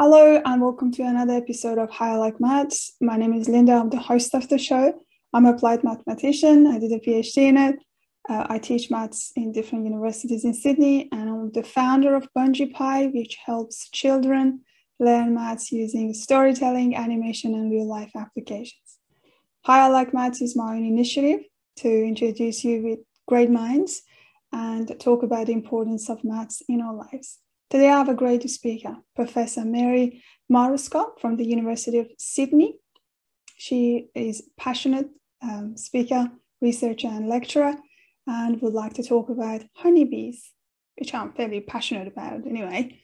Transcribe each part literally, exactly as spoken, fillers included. Hello and welcome to another episode of Hi I Like Maths. My name is Linda, I'm the host of the show. I'm an applied mathematician, I did a PhD in it. Uh, I teach maths in different universities in Sydney, and I'm the founder of Bungie Pie, which helps children learn maths using storytelling, animation and real-life applications. Hi I Like Maths is my own initiative to introduce you with great minds and talk about the importance of maths in our lives. Today I have a great speaker, Professor Mary Mariscott from the University of Sydney. She is a passionate um, speaker, researcher and lecturer, and would like to talk about honeybees, which I'm fairly passionate about anyway.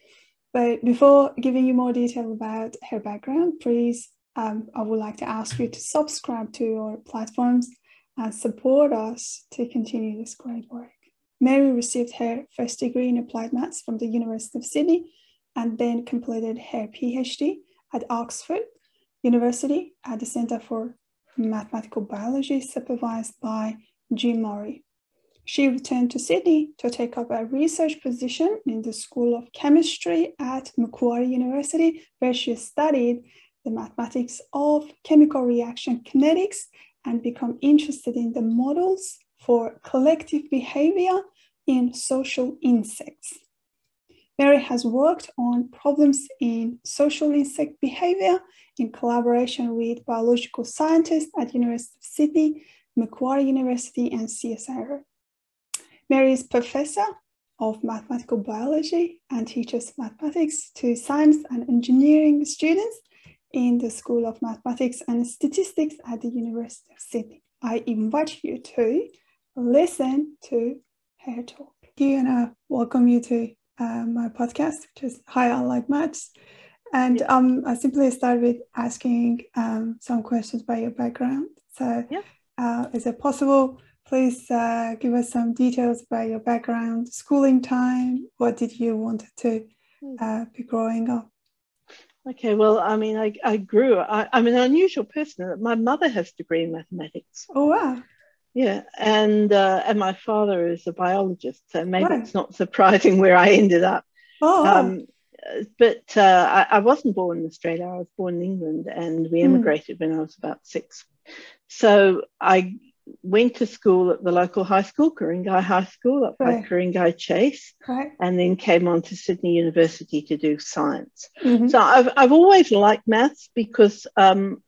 But before giving you more detail about her background, please, um, I would like to ask you to subscribe to our platforms and support us to continue this great work. Mary received her first degree in applied maths from the University of Sydney and then completed her PhD at Oxford University at the Centre for Mathematical Biology, supervised by Jim Murray. She returned to Sydney to take up a research position in the School of Chemistry at Macquarie University, where she studied the mathematics of chemical reaction kinetics and became interested in the models for collective behavior in social insects. Mary has worked on problems in social insect behavior in collaboration with biological scientists at University of Sydney, Macquarie University and C S I R O. Mary is Professor of Mathematical Biology and teaches mathematics to science and engineering students in the School of Mathematics and Statistics at the University of Sydney. I invite you to listen to her talk. Thank you, and I welcome you to uh, my podcast, which is Hi I Like Maths. And yeah. um, I simply start with asking um, some questions about your background. So yeah. uh, is it possible, please uh, give us some details about your background, schooling time, what did you want to uh, be growing up? Okay, well, I mean, I, I grew, I, I'm an unusual person. My mother has a degree in mathematics. Oh, wow. Yeah, and uh, and my father is a biologist, so maybe wow. It's not surprising where I ended up. Oh. Um, but uh, I, I wasn't born in Australia. I was born in England, and we emigrated mm. when I was about six. So I went to school at the local high school, Ku-ring-gai High School, up right. by Ku-ring-gai Chase, right. and then came on to Sydney University to do science. Mm-hmm. So I've, I've always liked maths because um,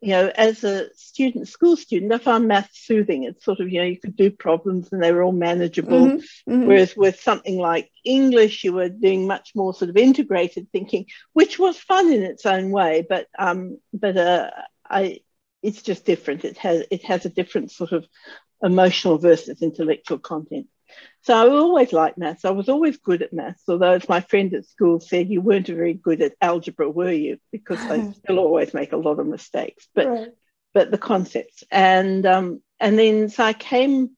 you know, as a student, school student, I found maths soothing. It's sort of, you know, you could do problems and they were all manageable. Mm-hmm. Mm-hmm. Whereas with something like English, you were doing much more sort of integrated thinking, which was fun in its own way. But um, but uh, I, it's just different. It has it has a different sort of emotional versus intellectual content. So I always liked maths. I was always good at maths, although as my friend at school said, you weren't very good at algebra, were you? Because I still always make a lot of mistakes, but right. but the concepts. And um, and then so I came,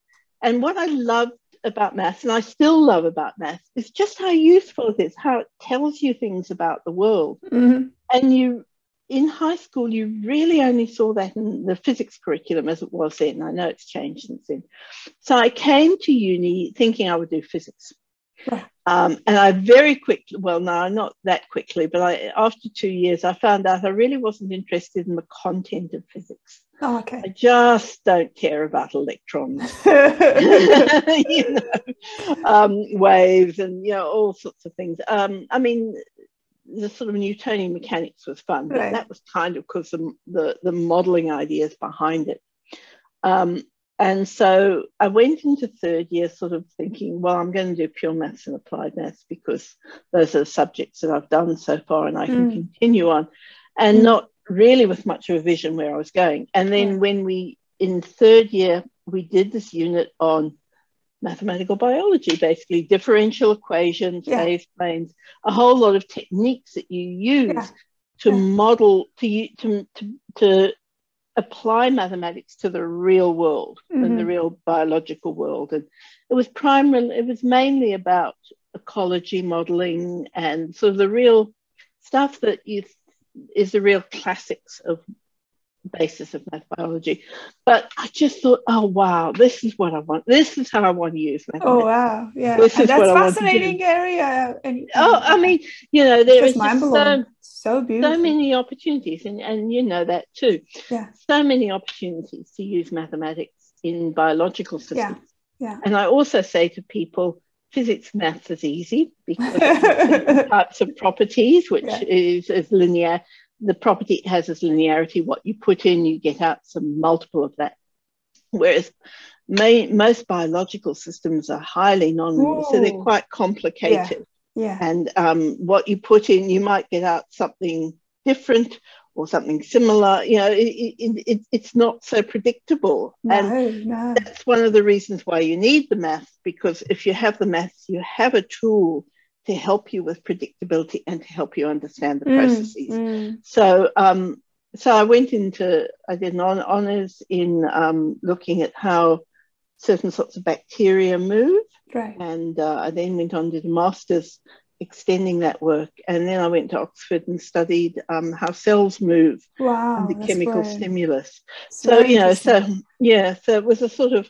and what I loved about maths, and I still love about maths, is just how useful it is, how it tells you things about the world. Mm-hmm. And you, in high school, you really only saw that in the physics curriculum as it was then. I know it's changed since then. So I came to uni thinking I would do physics. Right. Um, and I very quickly, well, no, not that quickly, but I, after two years, I found out I really wasn't interested in the content of physics. Oh, okay. I just don't care about electrons, you know, um, waves and, you know, all sorts of things. Um, I mean... the sort of Newtonian mechanics was fun, but right. that was kind of because the, the, the modelling ideas behind it. Um, and so I went into third year sort of thinking, well, I'm going to do pure maths and applied maths because those are the subjects that I've done so far and I can mm. continue on, and mm. not really with much of a vision where I was going. And then yeah. when we, in third year, we did this unit on mathematical biology, basically differential equations, yeah. phase planes, a whole lot of techniques that you use yeah. to yeah. model, to, to, to apply mathematics to the real world mm-hmm. and the real biological world. And it was primarily, it was mainly about ecology modeling and sort of the real stuff that you, is the real classics of basis of math biology. But I just thought, oh, wow, this is what I want. This is how I want to use mathematics. Oh, wow. Yeah. This is that's what fascinating I area. And, and, oh, I mean, you know, there is just so, so, beautiful. so many opportunities. And, and you know that too. Yeah. So many opportunities to use mathematics in biological systems. Yeah. yeah. And I also say to people, physics maths is easy because of types of properties, which yeah. is, is linear. The property has as linearity. What you put in, you get out some multiple of that. Whereas may, most biological systems are highly nonlinear, so they're quite complicated. Yeah. yeah. And um, what you put in, you might get out something different or something similar. You know, it, it, it, it's not so predictable. No, and no. that's one of the reasons why you need the maths, because if you have the maths, you have a tool to help you with predictability and to help you understand the processes. Mm, mm. So um, so I went into, I did an honours in um, looking at how certain sorts of bacteria move. Right. And uh, I then went on to the master's extending that work. And then I went to Oxford and studied um, how cells move wow, under chemical brilliant. stimulus. So, so you know, so, yeah, so it was a sort of,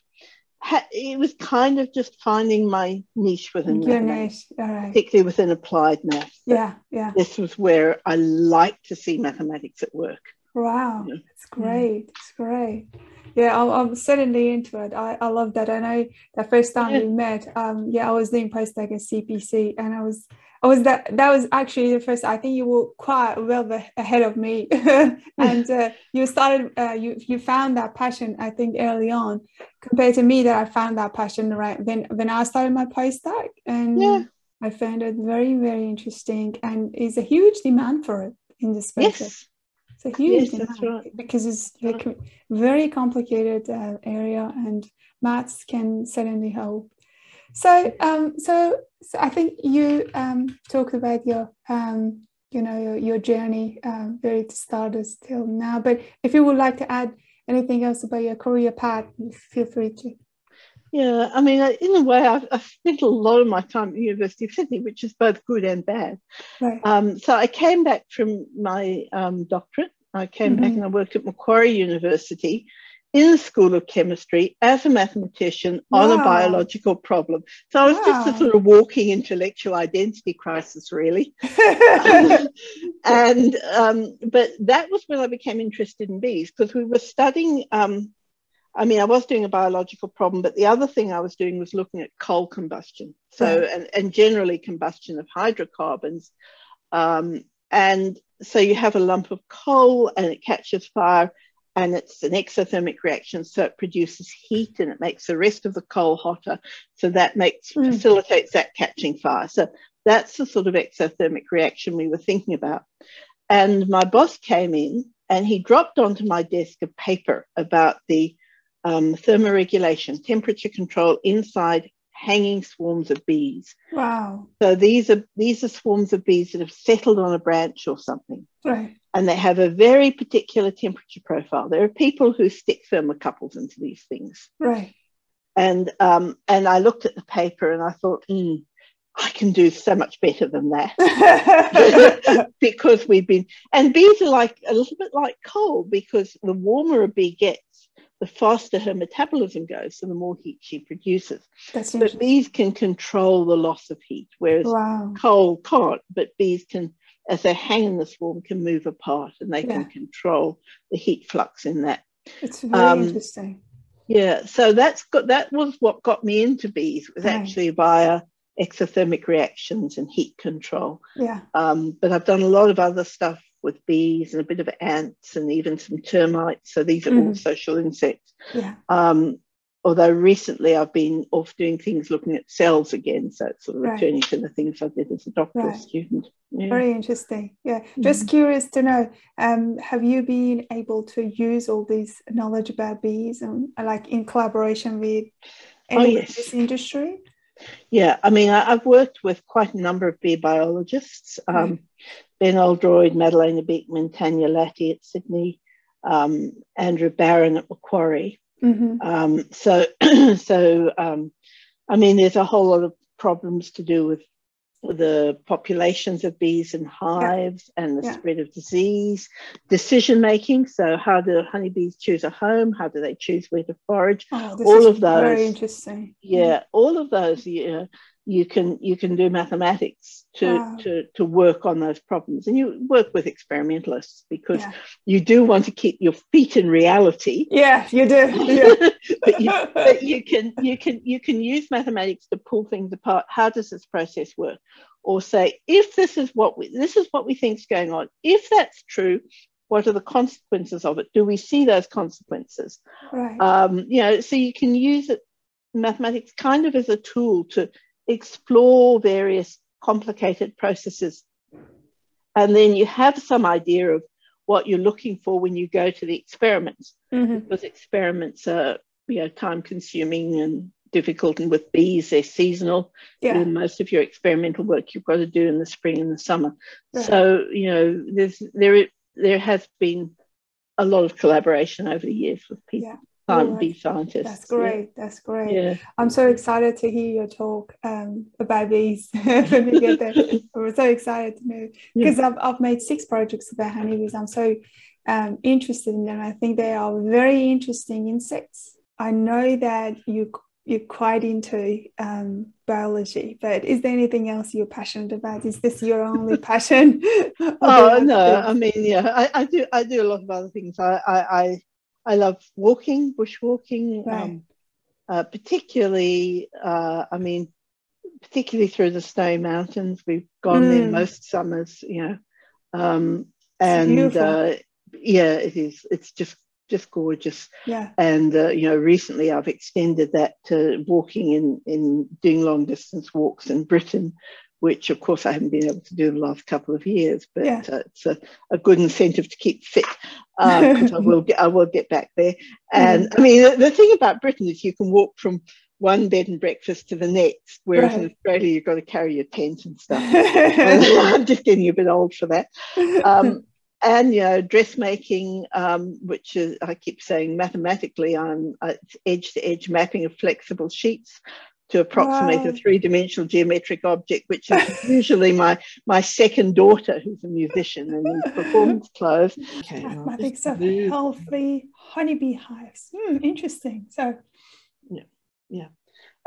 it was kind of just finding my niche within mathematics, niche. Right. particularly within applied maths. Yeah, yeah. This was where I like to see mathematics at work. Wow, yeah. That's great. It's great. Yeah, I'm, I'm certainly into it. I, I love that. I know the first time yeah. we met, um, yeah, I was doing postdoc at C P C, and I was, I was that that was actually the first. I think you were quite well ahead of me, and uh, you started, uh, you you found that passion, I think, early on, compared to me that I found that passion right when when I started my postdoc, and yeah. I found it very very interesting, and is a huge demand for it in this space. Yes. It's a huge yes, demand right. because it's a very complicated uh, area, and maths can certainly help. So, um, so, so I think you um, talked about your, um, you know, your, your journey uh, very to starters till now. But if you would like to add anything else about your career path, feel free to. Yeah, I mean, in a way, I've, I've spent a lot of my time at the University of Sydney, which is both good and bad. Right. Um, so I came back from my um, doctorate. I came mm-hmm. back and I worked at Macquarie University in the School of Chemistry as a mathematician wow. on a biological problem. So I was wow. just a sort of walking intellectual identity crisis, really. um, and um, but that was when I became interested in bees, because we were studying... Um, I mean, I was doing a biological problem, but the other thing I was doing was looking at coal combustion. So, mm. and, and generally combustion of hydrocarbons. Um, and so you have a lump of coal and it catches fire and it's an exothermic reaction. So it produces heat and it makes the rest of the coal hotter. So that makes, mm. facilitates that catching fire. So that's the sort of exothermic reaction we were thinking about. And my boss came in and he dropped onto my desk a paper about the Um, thermoregulation, temperature control inside hanging swarms of bees. Wow. So these are these are swarms of bees that have settled on a branch or something. Right. And they have a very particular temperature profile. There are people who stick thermocouples into these things. Right. And um, and I looked at the paper and I thought, mm, I can do so much better than that. Because we've been, and bees are like a little bit like coal, because the warmer a bee gets, the faster her metabolism goes, so the more heat she produces. That's but bees can control the loss of heat, whereas wow. coal can't, but bees can, as they hang in the swarm, can move apart and they yeah. can control the heat flux in that. It's very um, interesting. Yeah, so that's got, that was what got me into bees, was right. actually via exothermic reactions and heat control. Yeah. Um, but I've done a lot of other stuff with bees and a bit of ants and even some termites. So these are mm. all social insects. Yeah. Um, although recently I've been off doing things looking at cells again. So it's sort of right. returning to the things I did as a doctoral right. student. Yeah. Very interesting. Yeah. Mm. Just curious to know, um, have you been able to use all this knowledge about bees and like in collaboration with any oh, yes. of this industry? Yeah, I mean, I, I've worked with quite a number of bee biologists, um, mm. Ben Oldroyd, Madalena Beekman, Tanya Latty at Sydney, um, Andrew Barron at Macquarie. Mm-hmm. Um, so, so um, I mean, there's a whole lot of problems to do with the populations of bees in hives yeah. and the yeah. spread of disease, decision making, so how do honeybees choose a home, how do they choose where to forage, oh, this all is of those very interesting yeah, yeah. all of those you know, you can you can do mathematics to, wow. to to work on those problems, and you work with experimentalists because yeah. you do want to keep your feet in reality. Yeah, you do. Yeah. but, you, but you can you can you can use mathematics to pull things apart. How does this process work? Or say, if this is what we this is what we think is going on. If that's true, what are the consequences of it? Do we see those consequences? Right. Um, you know, so you can use it, mathematics kind of as a tool to explore various complicated processes, and then you have some idea of what you're looking for when you go to the experiments, mm-hmm. because experiments are you know time consuming and difficult, and with bees they're seasonal. Yeah. Most of your experimental work you've got to do in the spring and the summer, right. so you know there's there there has been a lot of collaboration over the years with people. Yeah. Can't right. be scientists. That's great. Yeah. That's great. Yeah. I'm so excited to hear your talk um, about bees when we get there. I'm so excited to know because yeah. I've, I've made six projects about honeybees. I'm so um, interested in them. I think they are very interesting insects. I know that you, you're quite into um, biology, but is there anything else you're passionate about? Is this your only passion? Oh, no. I mean, yeah, I, I do I do a lot of other things. I I, I I love walking, bushwalking, right. um, uh, particularly, uh, I mean, particularly through the snowy mountains. We've gone mm. there most summers, you know, um, and uh, yeah, it is. It's just, just gorgeous. Yeah. And, uh, you know, recently I've extended that to walking in, in doing long distance walks in Britain, which of course I haven't been able to do the last couple of years, but yeah. uh, it's a, a good incentive to keep fit, because um, I will get I will get back there. And mm-hmm. I mean, the, the thing about Britain is you can walk from one bed and breakfast to the next, whereas right. in Australia you've got to carry your tent and stuff. And I'm just getting a bit old for that. Um, and you know, dressmaking, um, which is I keep saying mathematically, I'm uh, it's edge-to-edge mapping of flexible sheets to approximate wow. a three-dimensional geometric object, which is usually my my second daughter, who's a musician and in performance clothes. Okay, mathematics of healthy honeybee hives. Hmm, interesting. So, yeah, yeah.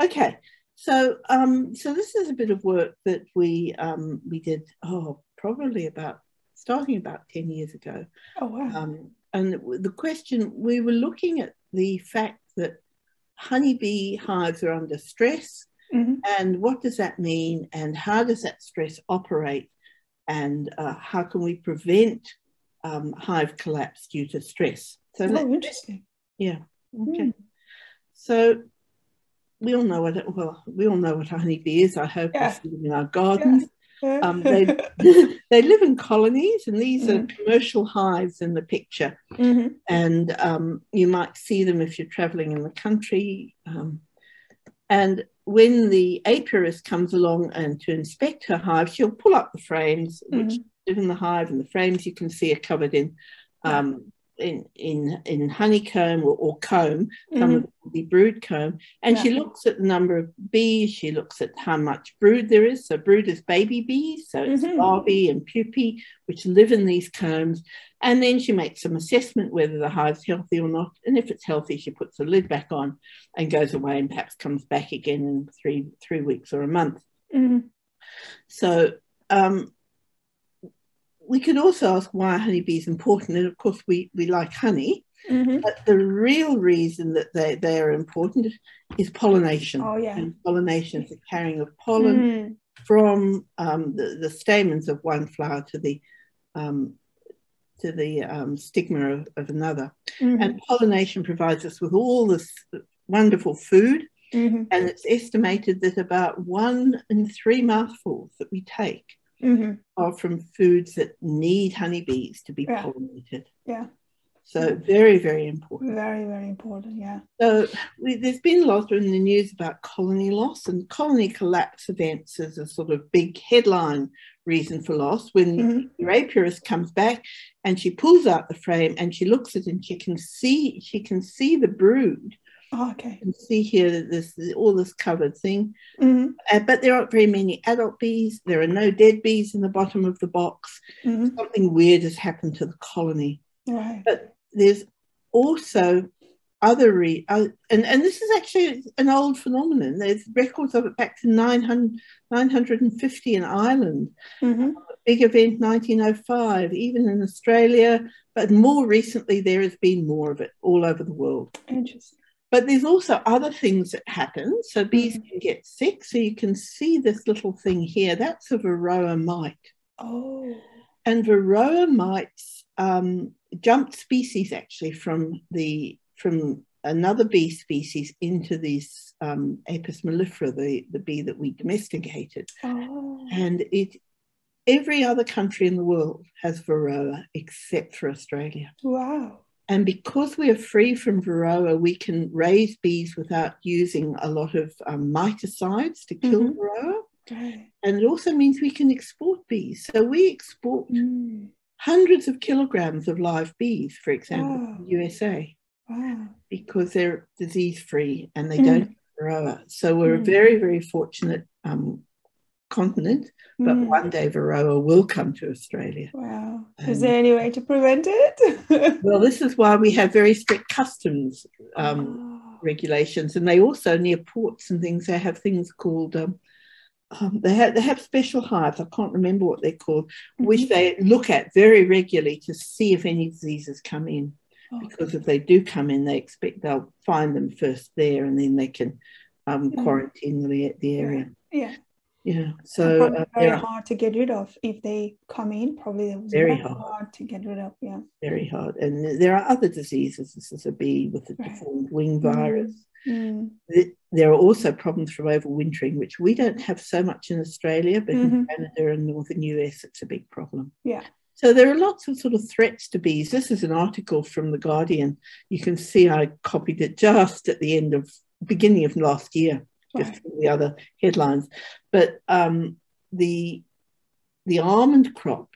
Okay, so um, so this is a bit of work that we um we did oh probably about starting about ten years ago. Oh wow. Um, and the question we were looking at the fact that honeybee hives are under stress, mm-hmm. and what does that mean, and how does that stress operate, and uh, how can we prevent um, hive collapse due to stress? So oh, that, interesting. Yeah. Okay. Mm. So we all know what it, well we all know what a honeybee is. I hope yeah. we see them in our gardens. Yeah. Yeah. Um, they they live in colonies, and these mm-hmm. are commercial hives in the picture. Mm-hmm. And um, you might see them if you're travelling in the country. Um, and when the apiarist comes along and to inspect her hive, she'll pull up the frames mm-hmm. which live in the hive, and the frames you can see are covered in um, yeah. in, in in honeycomb or, or comb. Mm-hmm. Some of it will be brood comb. And yeah. she looks at the number of bees. She looks at how much brood there is. So brood is baby bees. So it's mm-hmm. larvae and pupae which live in these combs. And then she makes some assessment whether the hive's healthy or not. And if it's healthy, she puts the lid back on and goes away, and perhaps comes back again in three three weeks or a month. Mm-hmm. So um, we could also ask why honeybee is important. And of course, we we like honey. Mm-hmm. But the real reason that they, they are important is pollination. Oh, yeah. And pollination is the carrying of pollen mm. from um, the, the stamens of one flower to the um, to the um, stigma of, of another. Mm-hmm. And pollination provides us with all this wonderful food. Mm-hmm. And it's estimated that about one in three mouthfuls that we take mm-hmm. are from foods that need honeybees to be yeah. pollinated. Yeah. So very, very important. Very, very important, yeah. So we, there's been a lot in the news about colony loss, and colony collapse events is a sort of big headline reason for loss. When mm-hmm. your apiarist comes back and she pulls out the frame and she looks at it, and she can see she can see the brood Oh, okay. You can see here that this is all this covered thing. Mm-hmm. Uh, but there aren't very many adult bees. There are no dead bees in the bottom of the box. Mm-hmm. Something weird has happened to the colony. Right. But there's also other, re uh, and, and this is actually an old phenomenon. There's records of it back to nine hundred, nine fifty in Ireland. Mm-hmm. Big event nineteen oh five, even in Australia, but more recently there has been more of it all over the world. Interesting. But there's also other things that happen. So bees mm-hmm. can get sick. So you can see this little thing here. That's a Varroa mite. Oh. And Varroa mites um, jumped species actually from the from another bee species into these um, Apis mellifera, the the bee that we domesticated, oh. and it. Every other country in the world has Varroa except for Australia. Wow. And because we are free from Varroa, we can raise bees without using a lot of um, miticides to kill mm-hmm. Varroa. Okay. And it also means we can export bees. So we export mm. hundreds of kilograms of live bees, for example, wow. to the U S A. Wow. Because they're disease-free and they mm. don't have Varroa. So we're mm. a very, very fortunate um continent, but mm. one day Varroa will come to Australia. Wow. Um, is there any way to prevent it? Well, this is why we have very strict customs um, oh. regulations, and they also, near ports and things, they have things called, um, um, they, have, they have special hives, I can't remember what they're called, mm-hmm. which they look at very regularly to see if any diseases come in, oh. because if they do come in, they expect they'll find them first there, and then they can um, mm. quarantine the, the area. Yeah. yeah. Yeah, so uh, very hard to get rid of if they come in. Probably it was very hard. hard to get rid of. Yeah, very hard. And there are other diseases. This is a bee with a right. deformed wing virus. Mm. Mm. There are also problems from overwintering, which we don't have so much in Australia, but mm-hmm. in Canada and northern U S, it's a big problem. Yeah. So there are lots of sort of threats to bees. This is an article from The Guardian. You can see I copied it just at the end of beginning of last year. Just right. the other headlines, but um, the the almond crop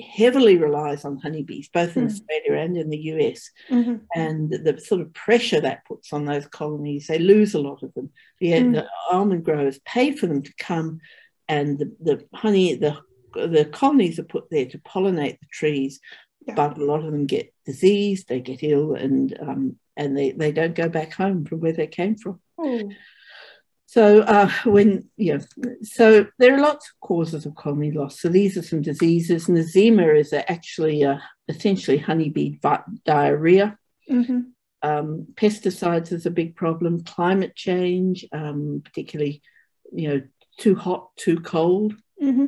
heavily relies on honeybees, both in mm. Australia and in the U S, mm-hmm. and the, the sort of pressure that puts on those colonies, they lose a lot of them. The, mm. the almond growers pay for them to come, and the, the honey, the the colonies are put there to pollinate the trees, yeah. but a lot of them get diseased, they get ill, and um, and they they don't go back home from where they came from. Oh. So uh, when you know, so there are lots of causes of colony loss. So these are some diseases. Nosema is a, actually a, essentially honeybee diarrhea. Mm-hmm. Um, pesticides is a big problem. Climate change, um, particularly you know too hot, too cold. Mm-hmm.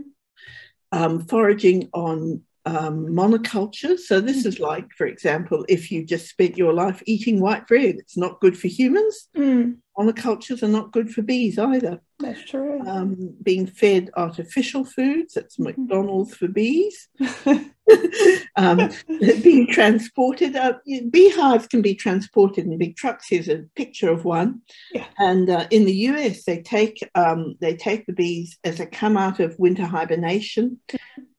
um, foraging on um, monoculture. So this mm-hmm. is like, for example, if you just spent your life eating white bread, it's not good for humans. Mm. Monocultures are not good for bees either. That's true. Um, being fed artificial foods, that's McDonald's for bees. um, being transported. Uh, beehives can be transported in big trucks. Here's a picture of one. Yeah. And uh, in the U S, they take, um, they take the bees as they come out of winter hibernation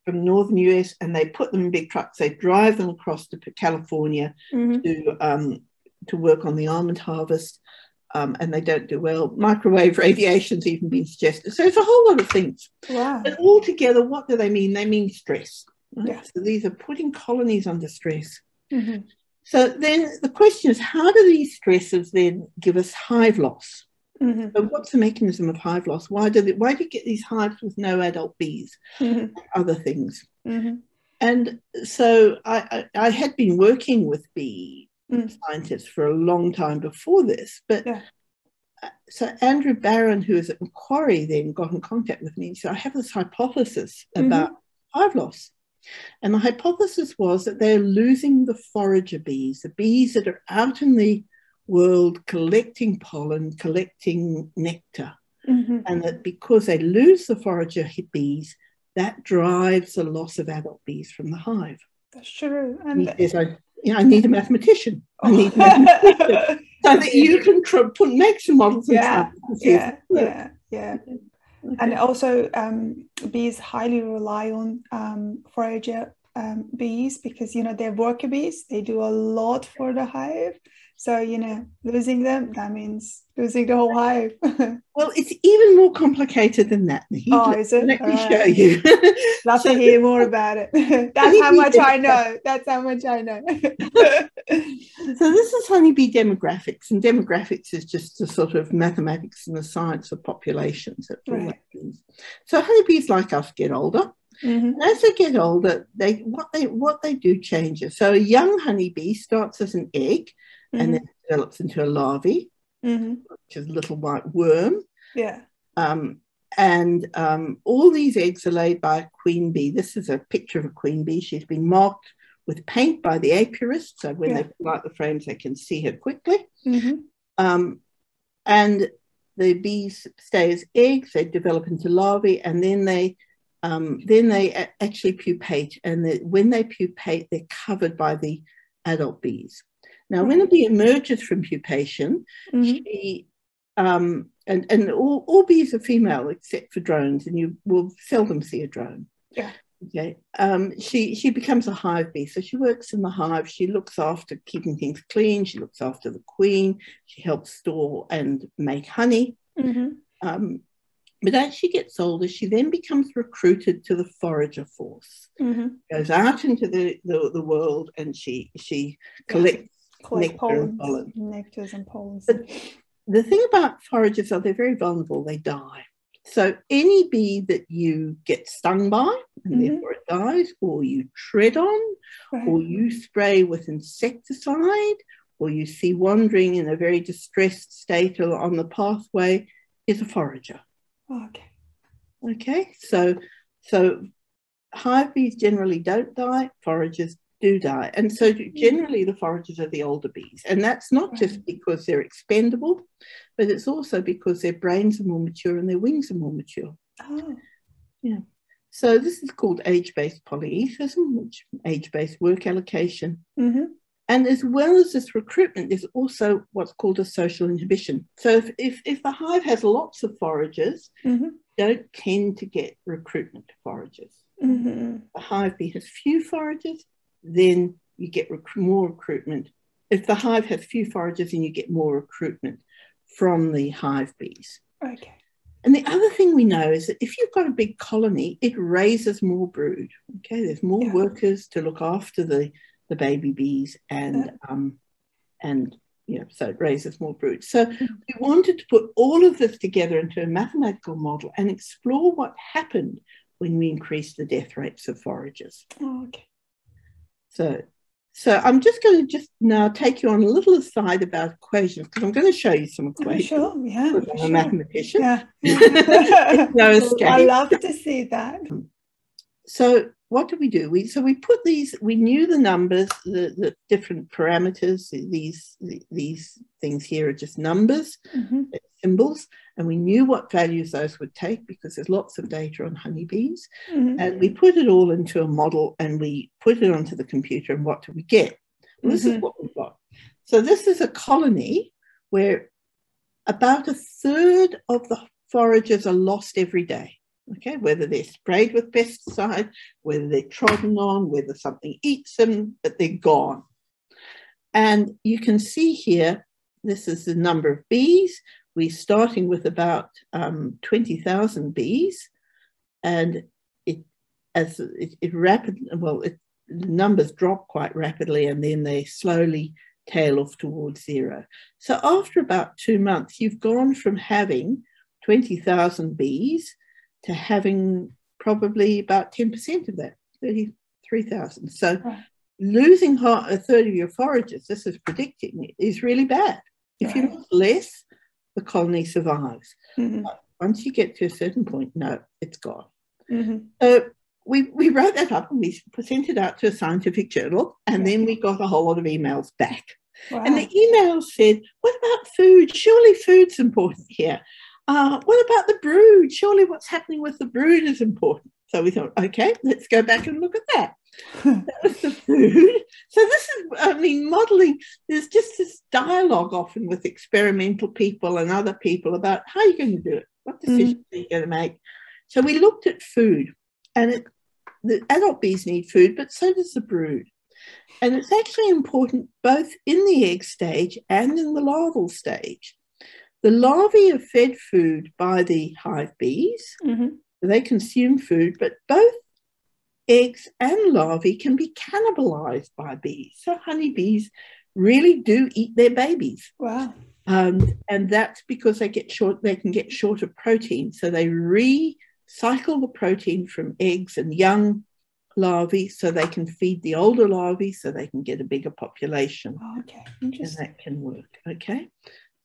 from northern U S, and they put them in big trucks. They drive them across to California mm-hmm. to, um, to work on the almond harvest. Um, and they don't do well. Microwave radiation's even been suggested. So it's a whole lot of things. Wow. But altogether, what do they mean? They mean stress. Right? Yeah. So these are putting colonies under stress. Mm-hmm. So then the question is, how do these stresses then give us hive loss? Mm-hmm. So what's the mechanism of hive loss? Why do they, why do you get these hives with no adult bees mm-hmm. and other things? Mm-hmm. And so I, I, I had been working with bees. Mm. scientists for a long time before this, but yeah. uh, so Andrew Barron, who was at Macquarie, then got in contact with me. So I have this hypothesis mm-hmm. about hive loss, and the hypothesis was that they're losing the forager bees, the bees that are out in the world collecting pollen, collecting nectar, mm-hmm. and that because they lose the forager bees, that drives the loss of adult bees from the hive. That's true. And and you know, I need a mathematician. I need a mathematician so that you can put mental models. Yeah, yeah, yeah, yeah. Okay. And also, um, bees highly rely on um, forager um, bees because you know they're worker bees. They do a lot for the hive, So, you know, losing them, that means losing the whole hive. Well, it's even more complicated than that. Oh, is it? Let me show you. Love to hear more about it. That's how much I know. That's how much I know. So this is honeybee demographics, and demographics is just the sort of mathematics and the science of populations. Right. So honeybees, like us, get older. Mm-hmm. As they get older, they what they what they do changes. So a young honeybee starts as an egg, mm-hmm. and then develops into a larvae, mm-hmm. which is a little white worm. Yeah. Um, and um, all these eggs are laid by a queen bee. This is a picture of a queen bee. She's been marked with paint by the apiarist, so when yeah. they pull out the frames, they can see her quickly. Mm-hmm. Um, and the bees stay as eggs. They develop into larvae, and then they. Um, then they actually pupate, and the, when they pupate, they're covered by the adult bees. Now, when a bee emerges from pupation, mm-hmm. she, um, and, and all, all bees are female except for drones, and you will seldom see a drone. Yeah. Okay. Um, she, she becomes a hive bee, so she works in the hive. She looks after keeping things clean. She looks after the queen. She helps store and make honey. Mm-hmm. Um, But as she gets older, she then becomes recruited to the forager force. Mm-hmm. Goes out into the, the, the world, and she she collects yeah, collect nectar pollen, and pollen. Nectars and pollen. But the thing about foragers are they're very vulnerable. They die. So any bee that you get stung by, and mm-hmm. therefore it dies, or you tread on, right. or you spray with insecticide, or you see wandering in a very distressed state or on the pathway, is a forager. Oh, okay. Okay. So, so hive bees generally don't die. Foragers do die, and so generally the foragers are the older bees, and that's not right. just because they're expendable, but it's also because their brains are more mature and their wings are more mature. Oh, yeah. So this is called age-based polyethism, which age-based work allocation. Mm-hmm. And as well as this recruitment, there's also what's called a social inhibition. So if, if, if the hive has lots of foragers, mm-hmm. you don't tend to get recruitment to foragers. Mm-hmm. The hive bee has few foragers, then you get rec more recruitment. If the hive has few foragers, then you get more recruitment from the hive bees. Okay. And the other thing we know is that if you've got a big colony, it raises more brood. Okay, there's more yeah. workers to look after the the baby bees, and um, and you know, so it raises more brood. So we wanted to put all of this together into a mathematical model and explore what happened when we increased the death rates of foragers. Oh, okay. So, so I'm just going to just now take you on a little aside about equations, because I'm going to show you some equations. I'm sure, yeah. I'm a sure. mathematician. Yeah. No escape. I love to see that. So what do we do? We so we put these. We knew the numbers, the, the different parameters. These the, these things here are just numbers, mm-hmm. symbols, and we knew what values those would take because there's lots of data on honeybees. Mm-hmm. And we put it all into a model, and we put it onto the computer. And what do we get? Well, this mm-hmm. is what we've got. So this is a colony where about a third of the foragers are lost every day. Okay, whether they're sprayed with pesticide, whether they're trodden on, whether something eats them, but they're gone. And you can see here, this is the number of bees. We're starting with about um, twenty thousand bees, and it as it, it rapidly, well, it, the numbers drop quite rapidly, and then they slowly tail off towards zero. So after about two months, you've gone from having twenty thousand bees to having probably about ten percent of that, thirty-three thousand. So right. losing a third of your foragers, this is predicting, is really bad. If right. you lose less, the colony survives. Mm-hmm. But once you get to a certain point, no, it's gone. Mm-hmm. So we, we wrote that up and we sent it out to a scientific journal, and right. then we got a whole lot of emails back. Wow. And the emails said, what about food? Surely food's important here. Uh, what about the brood? Surely what's happening with the brood is important. So we thought, okay, let's go back and look at that. That was the food. So this is, I mean, modelling, there's just this dialogue often with experimental people and other people about how you're going to do it, what decisions mm. are you going to make. So we looked at food, and it, the adult bees need food, but so does the brood. And it's actually important both in the egg stage and in the larval stage. The larvae are fed food by the hive bees. Mm-hmm. They consume food, but both eggs and larvae can be cannibalized by bees. So honeybees really do eat their babies. Wow. Um, and that's because they get short, they can get short of protein. So they recycle the protein from eggs and young larvae so they can feed the older larvae so they can get a bigger population. Oh, okay, interesting. And that can work, okay?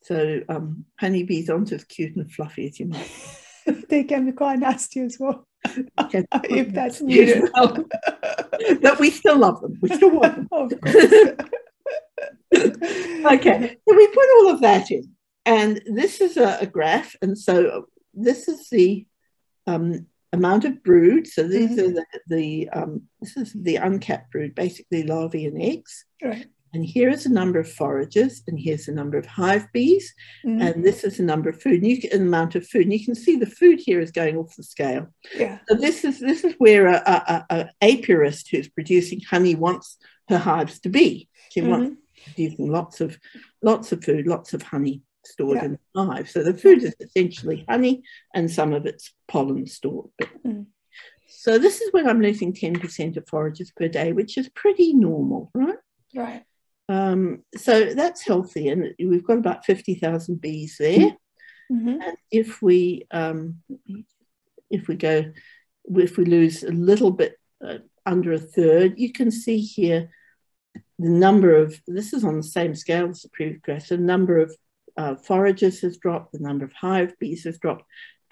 So um, honeybees aren't as cute and fluffy as you might. They can be quite nasty as well. If that's needed. But we still love them. We still want them. Of course. Okay, so we put all of that in, and this is a, a graph, and so this is the um, amount of brood. So these mm-hmm. are the, the um, this is the uncapped brood, basically larvae and eggs. Right. And here is the number of foragers, and here's the number of hive bees, mm-hmm. and this is the number of food, and you can, amount of food. And you can see the food here is going off the scale. Yeah. So this is this is where a, a, a, a apiarist who's producing honey wants her hives to be. She mm-hmm. wants producing lots of lots of food, lots of honey stored yeah. in the hive. So the food is essentially honey, and some of it's pollen stored. Mm. So this is when I'm losing ten percent of foragers per day, which is pretty normal, right? Right. Um, so that's healthy, and we've got about fifty thousand bees there. Mm-hmm. And if we um, if we go if we lose a little bit uh, under a third, you can see here. The number of, this is on the same scale as the previous graph, the number of uh, foragers has dropped, the number of hive bees has dropped.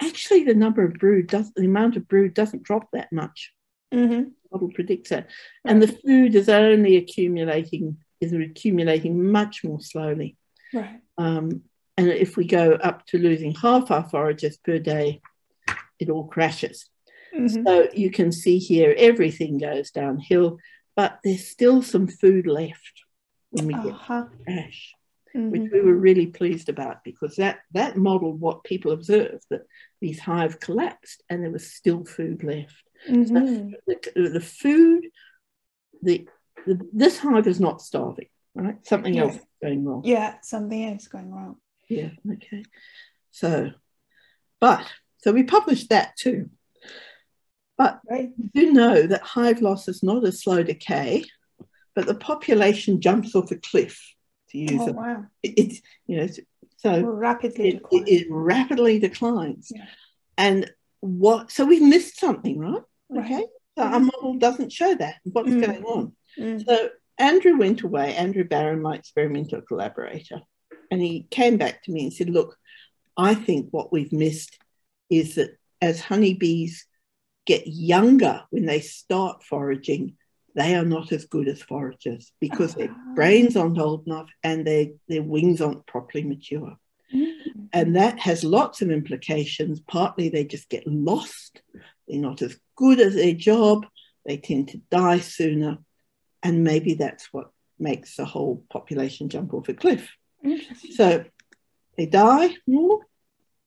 Actually, the number of brood, does, the amount of brood doesn't drop that much. Mm-hmm. The model predicts that. And the food is only accumulating, is accumulating much more slowly. Right. Um, and if we go up to losing half our foragers per day, it all crashes. Mm-hmm. So you can see here, everything goes downhill. But there's still some food left when we get uh-huh. ash, mm-hmm. which we were really pleased about, because that, that modeled what people observed, that these hives collapsed and there was still food left. Mm-hmm. So the, the food, the, the this hive is not starving, right? Something yeah. else is going wrong. Yeah, something else going wrong. Yeah, okay. So, but, so we published that too. But we do know that hive loss is not a slow decay, but the population jumps off a cliff, to use oh, wow. it. It's, you know, so rapidly it, declines. It, it rapidly declines. Yeah. And what, so we've missed something, right? right. Okay. So mm. our model doesn't show that. What's mm. going on? Mm. So Andrew went away, Andrew Barron, my experimental collaborator, and he came back to me and said, look, I think what we've missed is that as honeybees get younger when they start foraging, they are not as good as foragers because uh-huh. their brains aren't old enough and their, their wings aren't properly mature. Mm-hmm. And that has lots of implications. Partly they just get lost. They're not as good at their job. They tend to die sooner. And maybe that's what makes the whole population jump off a cliff. Interesting. So they die more.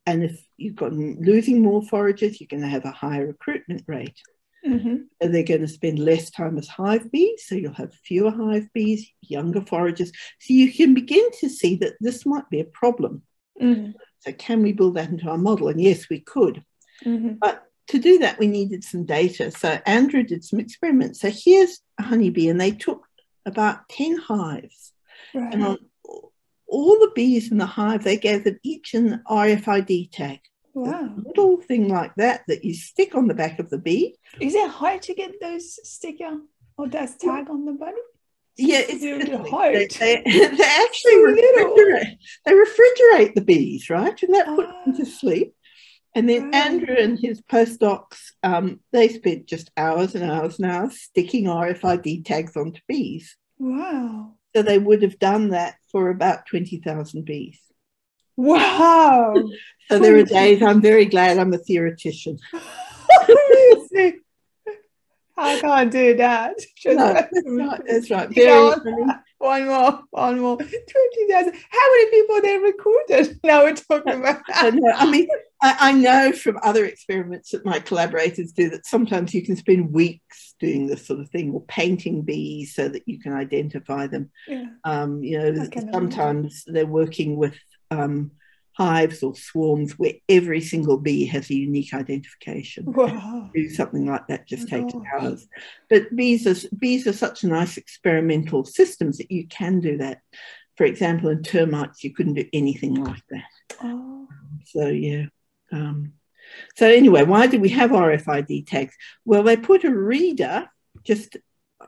And if you've got losing more foragers, you're going to have a higher recruitment rate. Mm-hmm. So they're going to spend less time as hive bees, so you'll have fewer hive bees, younger foragers. So you can begin to see that this might be a problem. Mm-hmm. So can we build that into our model? And yes, we could. Mm-hmm. But to do that, we needed some data. So Andrew did some experiments. So here's a honeybee, and they took about ten hives. Right. And on all the bees in the hive, they gave them each an R F I D tag. Wow. A little thing like that that you stick on the back of the bee. Is it hard to get those sticker or that tag on the body? Yeah, it's, it's really hard. They, they, they actually refrigerate, they refrigerate the bees, right? And that puts ah. them to sleep. And then right. Andrew and his postdocs, um, they spent just hours and hours and hours sticking R F I D tags onto bees. Wow. So they would have done that for about twenty thousand bees. Wow. So there are days I'm very glad I'm a theoretician. I can't do that. No, that's right. That's right. Very, very, One more, one more, twenty thousand. How many people they recruited? Now we're talking about that. I mean, I, I know from other experiments that my collaborators do that sometimes you can spend weeks doing this sort of thing, or painting bees so that you can identify them. Yeah. Um, you know, sometimes they're working with um, hives or swarms where every single bee has a unique identification. Wow. Do something like that just takes oh. hours. But bees are, bees are such nice experimental systems that you can do that. For example, in termites, you couldn't do anything like that. Oh. So, yeah. Um, so anyway, why do we have R F I D tags? Well, they put a reader just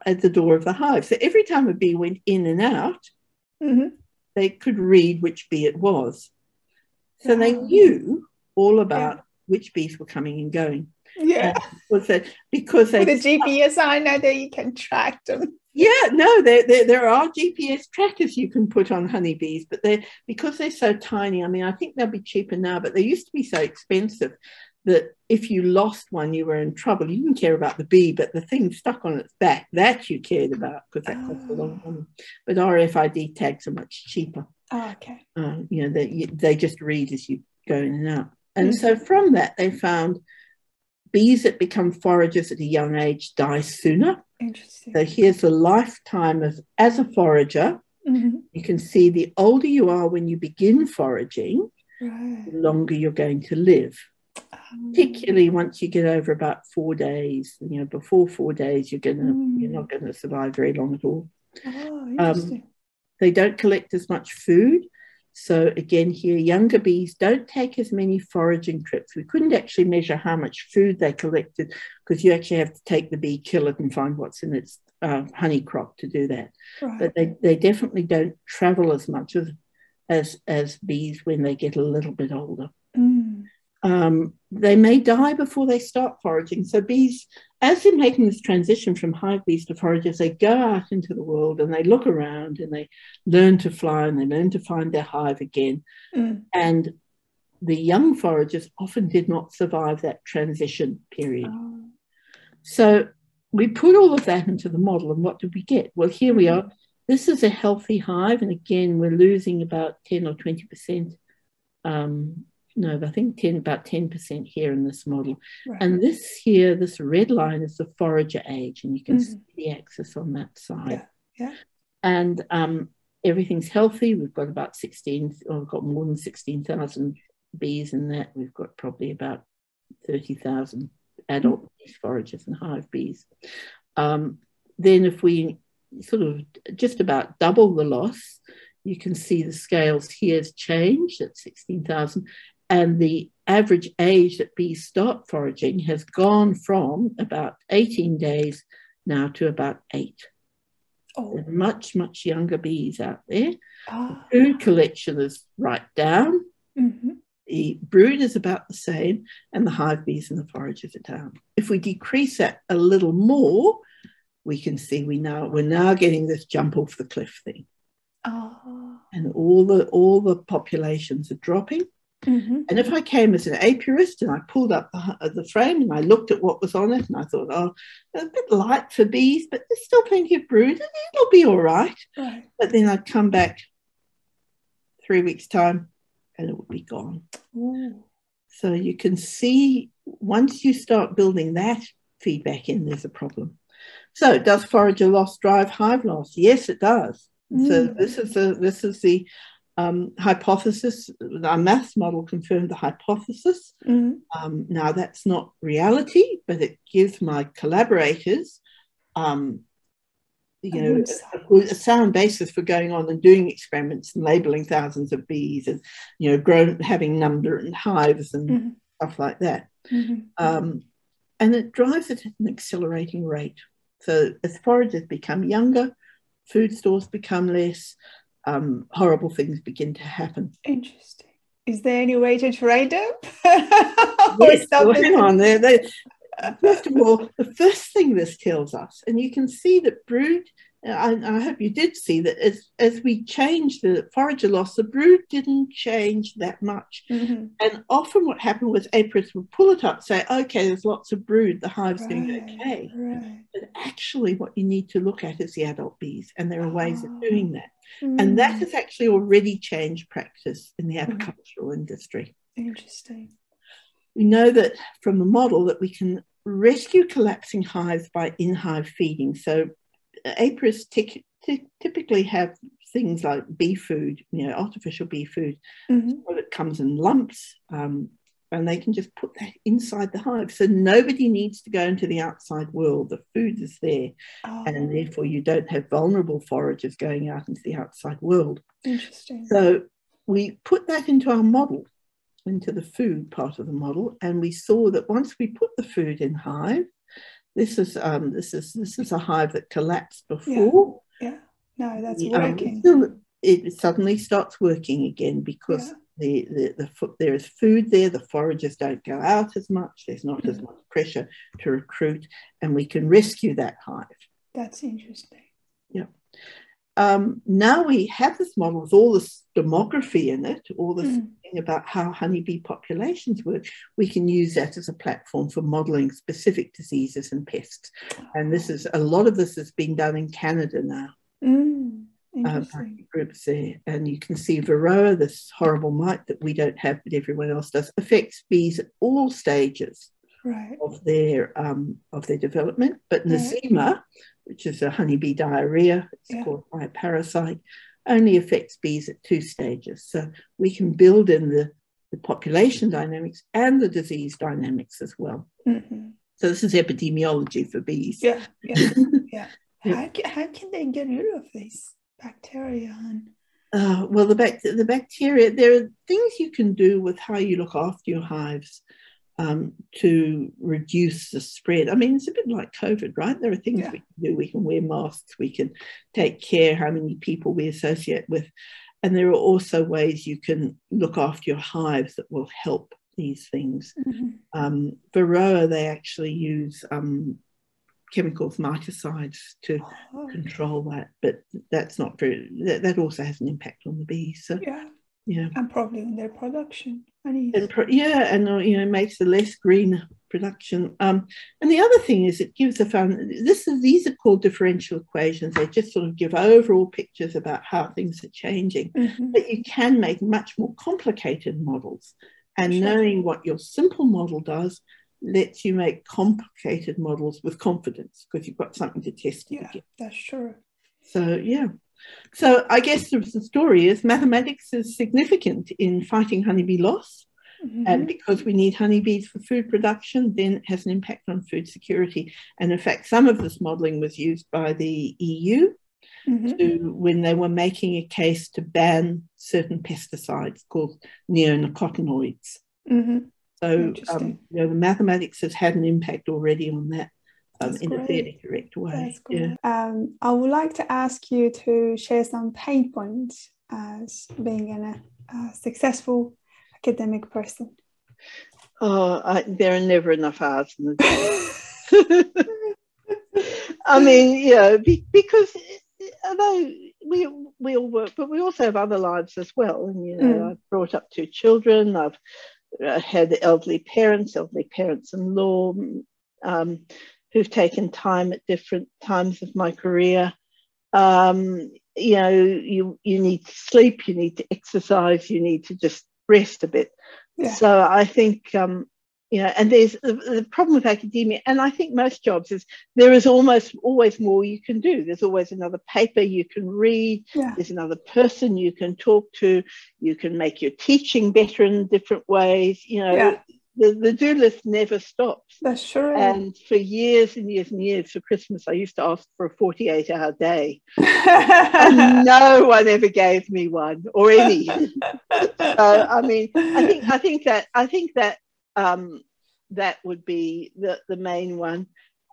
at the door of the hive. So every time a bee went in and out, mm-hmm. they could read which bee it was. So they knew all about yeah. which bees were coming and going. Yeah. Was that because they with a G P S I know that you can track them. Yeah, no, there, there, there are G P S trackers you can put on honeybees, but they're because they're so tiny, I mean, I think they'll be cheaper now, but they used to be so expensive that if you lost one, you were in trouble. You didn't care about the bee, but the thing stuck on its back, that you cared about, because that cost oh. a long time. But R F I D tags are much cheaper. Oh, okay. Uh, you know, they, you, they just read as you go in and out. And mm-hmm. so from that, they found bees that become foragers at a young age die sooner. Interesting. So here's the lifetime of as a forager. Mm-hmm. You can see the older you are when you begin foraging, right. the longer you're going to live. Um, particularly once you get over about four days, you know, before four days, you're gonna mm. you're not going to survive very long at all. Oh, interesting. Um, They don't collect as much food. So again here, younger bees don't take as many foraging trips. We couldn't actually measure how much food they collected because you actually have to take the bee, kill it, and find what's in its uh, honey crop to do that. Right. But they, they definitely don't travel as much as, as, as bees when they get a little bit older. Mm. Um, they may die before they start foraging. So bees, as they're making this transition from hive bees to foragers, they go out into the world and they look around and they learn to fly and they learn to find their hive again. Mm. And the young foragers often did not survive that transition period. Oh. So we put all of that into the model, and what did we get? Well, here we are. This is a healthy hive, and again, we're losing about ten or twenty percent um, No, but I think ten, about ten percent here in this model. Right. And this here, this red line is the forager age, and you can mm-hmm. see the axis on that side. Yeah. Yeah. And um, everything's healthy. We've got about sixteen, or we've got more than sixteen thousand bees in that. We've got probably about thirty thousand adult mm-hmm. foragers and hive bees. Um, then if we sort of just about double the loss, you can see the scales here's changed at sixteen thousand. And the average age that bees start foraging has gone from about eighteen days now to about eight. Oh. There are much, much younger bees out there. Oh. The brood collection is right down. Mm-hmm. The brood is about the same, and the hive bees and the foragers are down. If we decrease that a little more, we can see we now, we're now getting this jump off the cliff thing. Oh. And all the, all the populations are dropping. Mm-hmm. And if I came as an apiarist and I pulled up the, the frame and I looked at what was on it and I thought, oh, a bit light for bees, but there's still plenty of brood and it'll be all right. Right. But then I'd come back three weeks' time and it would be gone. Ooh. So you can see once you start building that feedback in, there's a problem. So does forager loss drive hive loss? Yes, it does. Mm. So this is the, this is the Um, hypothesis. Our maths model confirmed the hypothesis. Mm. Um, now that's not reality, but it gives my collaborators um, you know, a, a sound basis for going on and doing experiments and labelling thousands of bees and, you know, grown, having number and hives and mm-hmm. stuff like that. Mm-hmm. um, and it drives it at an accelerating rate. So as foragers become younger, food stores become less, Um, horrible things begin to happen. Interesting. Is there any way to trade them? Yes, well, hang on there. They, first of all, the first thing this tells us, and you can see that brood and I hope you did see that as, as we changed the forager loss, the brood didn't change that much. Mm-hmm. And often what happened was aphids would pull it up, say, okay, there's lots of brood, the hive's right, doing okay. Right. But actually what you need to look at is the adult bees, and there are ways oh. of doing that. Mm-hmm. And that has actually already changed practice in the agricultural mm-hmm. industry. Interesting. We know that from the model that we can rescue collapsing hives by in-hive feeding. So apiarists typically have things like bee food, you know, artificial bee food, mm-hmm. so that comes in lumps, um, and they can just put that inside the hive. So nobody needs to go into the outside world. The food is there, oh. and therefore you don't have vulnerable foragers going out into the outside world. Interesting. So we put that into our model, into the food part of the model, and we saw that once we put the food in hive, this is um this is this is a hive that collapsed before. Yeah, yeah. No, that's the, working. Um, it suddenly starts working again because yeah. the, the, the foot, there is food there. The foragers don't go out as much. There's not mm-hmm. as much pressure to recruit, and we can rescue that hive. That's interesting. Yeah. Um, now we have this model with all this demography in it, all this mm. thing about how honeybee populations work. We can use that as a platform for modelling specific diseases and pests. And this is a lot of this is being done in Canada now. Mm. Um, groups there, and you can see Varroa, this horrible mite that we don't have but everyone else does, affects bees at all stages right. of their um, of their development. But Nosema, right. which is a honeybee diarrhea, it's yeah. caused by a parasite, only affects bees at two stages. So we can build in the, the population dynamics and the disease dynamics as well. Mm-hmm. So this is epidemiology for bees. Yeah, yeah, yeah. yeah. How, how can they get rid of these bacteria? And... Uh, well, the, bac the bacteria, there are things you can do with how you look after your hives. Um, to reduce the spread. I mean, it's a bit like COVID, right? There are things yeah. we can do. We can wear masks. We can take care how many people we associate with. And there are also ways you can look after your hives that will help these things. Mm-hmm. um, Varroa, they actually use um, chemicals, miticides, to oh. control that. But that's not very, that, that also has an impact on the bees. So. Yeah. Yeah, and probably in their production. And pro yeah, and you know, makes a less green production. Um, and the other thing is, it gives a fun. This is these are called differential equations. They just sort of give overall pictures about how things are changing. Mm-hmm. But you can make much more complicated models. And sure. knowing what your simple model does lets you make complicated models with confidence because you've got something to test. Yeah, against. That's true. So yeah. So I guess the story is mathematics is significant in fighting honeybee loss, mm-hmm. and because we need honeybees for food production, then it has an impact on food security. And in fact, some of this modelling was used by the E U mm-hmm. to, when they were making a case to ban certain pesticides called neonicotinoids. Mm-hmm. So um, you know, the mathematics has had an impact already on that. Um, in a fairly correct way. Yeah. Um, I would like to ask you to share some pain points as being an, a successful academic person. Oh, I, there are never enough hours in the day. I mean, you know, be, because although we we all work, but we also have other lives as well. And you know, mm. I've brought up two children. I've uh, had elderly parents, elderly parents-in-law. Um, who've taken time at different times of my career. Um, you know, you, you need to sleep, you need to exercise, you need to just rest a bit. Yeah. So I think, um, you know, and there's the, the problem with academia, and I think most jobs is there is almost always more you can do. There's always another paper you can read. Yeah. There's another person you can talk to. You can make your teaching better in different ways, you know. Yeah. The, the do list never stops. That's true. And for years and years and years, for Christmas, I used to ask for a forty-eight hour day. And no one ever gave me one or any. So I mean, I think I think that I think that um, that would be the the main one.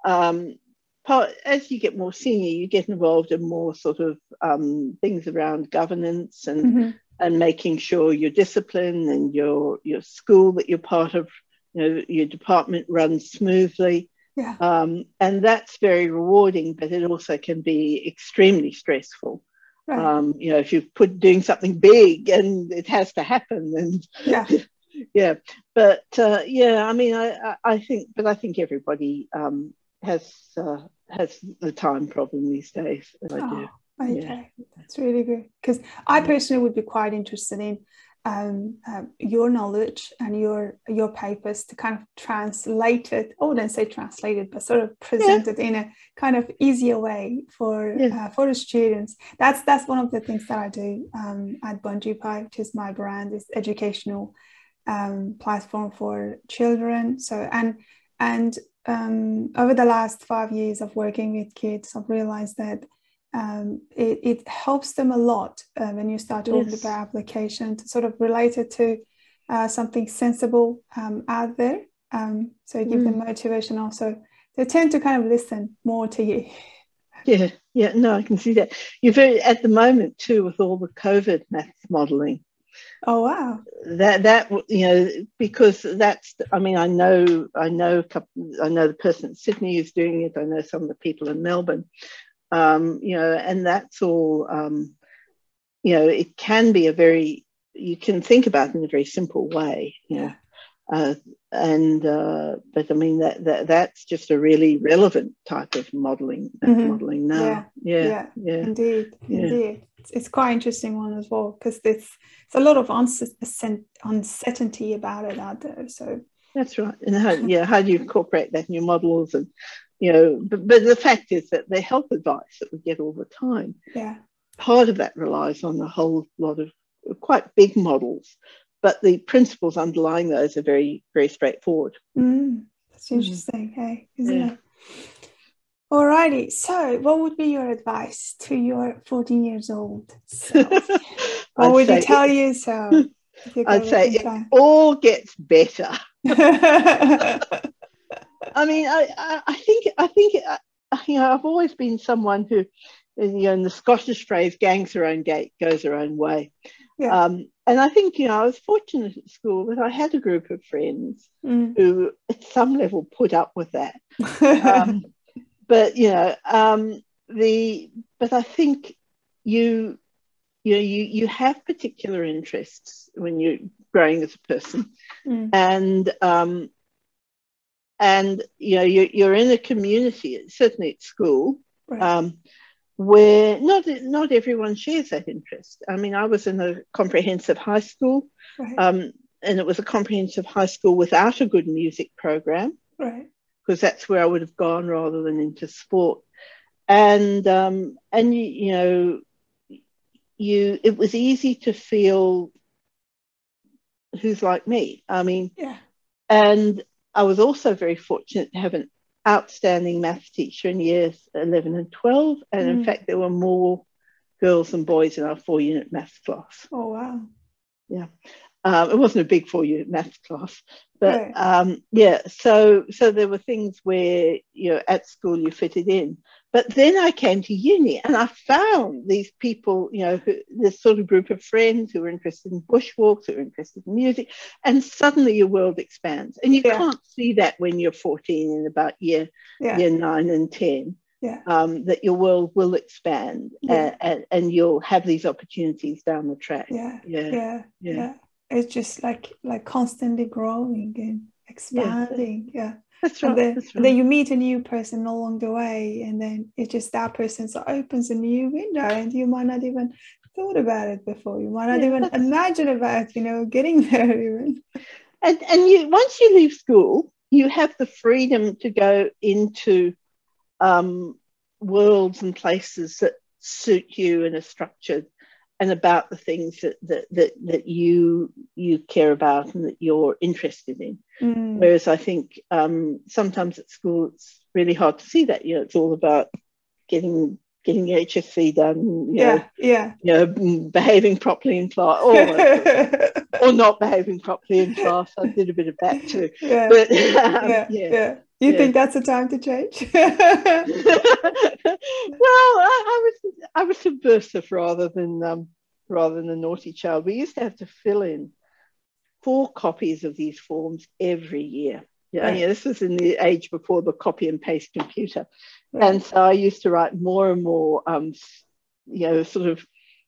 Um, part, as you get more senior, you get involved in more sort of um, things around governance and. Mm-hmm. And making sure your discipline and your your school that you're part of, you know, your department runs smoothly. Yeah. Um, and that's very rewarding, but it also can be extremely stressful. Right. Um, you know, if you've put doing something big and it has to happen, and yeah, yeah. But uh, yeah, I mean, I, I think, but I think everybody um, has uh, has the time problem these days. I do. Oh, okay, yeah. That's really good, because I personally would be quite interested in um, um, your knowledge and your your papers to kind of translate it. I wouldn't say translated, but sort of presented yeah. in a kind of easier way for yeah. uh, for the students. That's that's one of the things that I do um, at Bungie Pie, which is my brand, is educational um, platform for children. So and and um, over the last five years of working with kids, I've realized that. Um, it, it helps them a lot uh, when you start talking yes. about application to sort of relate it to uh, something sensible um, out there. Um, so you give mm. them motivation also. They tend to kind of listen more to you. Yeah, yeah, no, I can see that. You're very, at the moment too, with all the COVID maths modelling. Oh, wow. That, that you know, because that's, I mean, I know, I know, a couple, I know the person in Sydney is doing it. I know some of the people in Melbourne. Um, you know, and that's all, um, you know, it can be a very, you can think about it in a very simple way, you know, uh, and, uh, but I mean, that, that that's just a really relevant type of modelling, mm-hmm. modelling now. Yeah, yeah, yeah, yeah. indeed, yeah. indeed. It's, it's quite an interesting one as well, because there's a lot of uncertainty about it out there, so. That's right. And how, yeah, how do you incorporate that in your models? And, you know, but, but the fact is that the health advice that we get all the time, yeah, part of that relies on a whole lot of quite big models, but the principles underlying those are very, very straightforward. Mm, that's interesting, hey, isn't yeah. it? All righty. So what would be your advice to your fourteen years old self? What would you tell yourself? I'd say it all gets better. I mean, I, I think I think you know, I've always been someone who, you know, in the Scottish phrase, "gangs her own gate, goes her own way." Yeah. Um, and I think you know I was fortunate at school that I had a group of friends mm. who, at some level, put up with that. um, but you know, um, the but I think you. You know, you, you have particular interests when you're growing as a person, mm. and um, and you know you're, you're in a community, certainly at school, right. um, where not not everyone shares that interest. I mean, I was in a comprehensive high school, right. um, and it was a comprehensive high school without a good music program, right? Because that's where I would have gone rather than into sport, and um, and you, you know. You, it was easy to feel who's like me. I mean, yeah. and I was also very fortunate to have an outstanding maths teacher in years eleven and twelve. And mm. in fact, there were more girls than boys in our four unit maths class. Oh, wow. Yeah. Um, it wasn't a big four unit maths class, but right. um, yeah. So, so there were things where, you know, at school you fitted in. But then I came to uni and I found these people, you know, who, this sort of group of friends who were interested in bushwalks, who were interested in music, and suddenly your world expands. And you yeah. can't see that when you're fourteen and about year, yeah. year nine and ten, yeah. um, that your world will expand yeah. and, and you'll have these opportunities down the track. Yeah, yeah, yeah. yeah. yeah. It's just like, like constantly growing and expanding, yeah. yeah. That's right, then, that's right. Then you meet a new person along the way, and then it just that person so opens a new window, and you might not even thought about it before. You might not yeah, even imagine about, you know, getting there even. And and you once you leave school, you have the freedom to go into um, worlds and places that suit you and are structured, and about the things that that that, that you you care about and that you're interested in. Mm. Whereas I think um, sometimes at school it's really hard to see that. You know, it's all about getting getting your H S C done. You yeah, know, yeah. You know, behaving properly in class, or or not behaving properly in class. I did a bit of that too. Yeah, but, um, yeah, yeah. yeah. You yeah. think that's the time to change? Well, I, I was I was subversive rather than um, rather than a naughty child. We used to have to fill in four copies of these forms every year. Yeah, and yeah, this was in the age before the copy and paste computer. Right. And so I used to write more and more, um, you know, sort of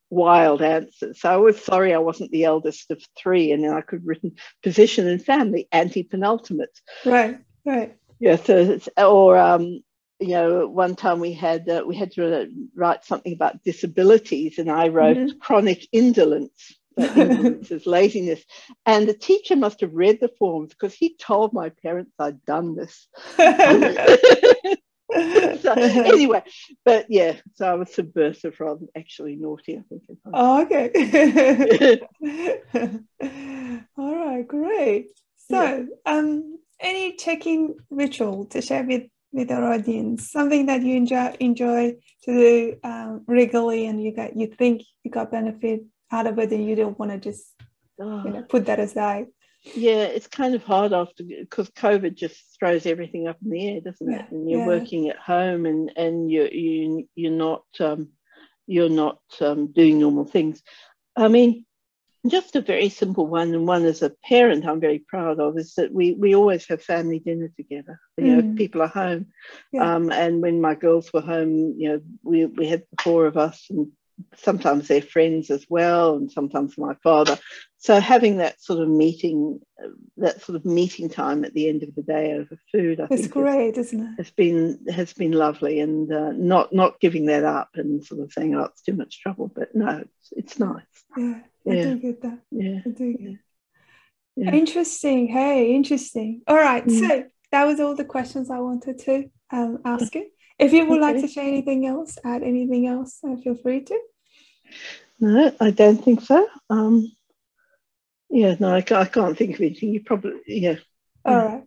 wild answers. So I was sorry I wasn't the eldest of three, and then I could written position and family, anti-penultimate. Right, right. Yeah, so it's, or, um, you know, one time we had, uh, we had to write something about disabilities, and I wrote mm-hmm. chronic indolence. That is laziness, and the teacher must have read the forms because he told my parents I'd done this. So, anyway, but yeah, so I was subversive rather than actually naughty, I think. Oh, okay. All right, great. So, yeah. um, any check-in ritual to share with with our audience? Something that you enjoy enjoy to do um, regularly, and you got you think you got benefit out of it, and you don't want to just you know, put that aside. Yeah, it's kind of hard after, because COVID just throws everything up in the air, doesn't yeah. it? And you're yeah. working at home, and and you you you're not um, you're not um, doing normal things. I mean, just a very simple one, and one as a parent I'm very proud of, is that we we always have family dinner together. You mm. know, people are home, yeah. um, and when my girls were home, you know, we we had the four of us, and sometimes they're friends as well, and sometimes my father. So having that sort of meeting, that sort of meeting time at the end of the day over food, I it's think great, is, isn't it? It's been has been lovely, and uh, not not giving that up and sort of saying, "Oh, it's too much trouble," but no, it's, it's nice. Yeah, yeah, I do get that. Yeah, I do get that. Yeah. Interesting. Hey, interesting. All right, mm. so that was all the questions I wanted to um, ask you. If you would okay. like to share anything else, add anything else, feel free to. No, I don't think so. Um, yeah, no, I can't, I can't think of anything. You probably, yeah. All right.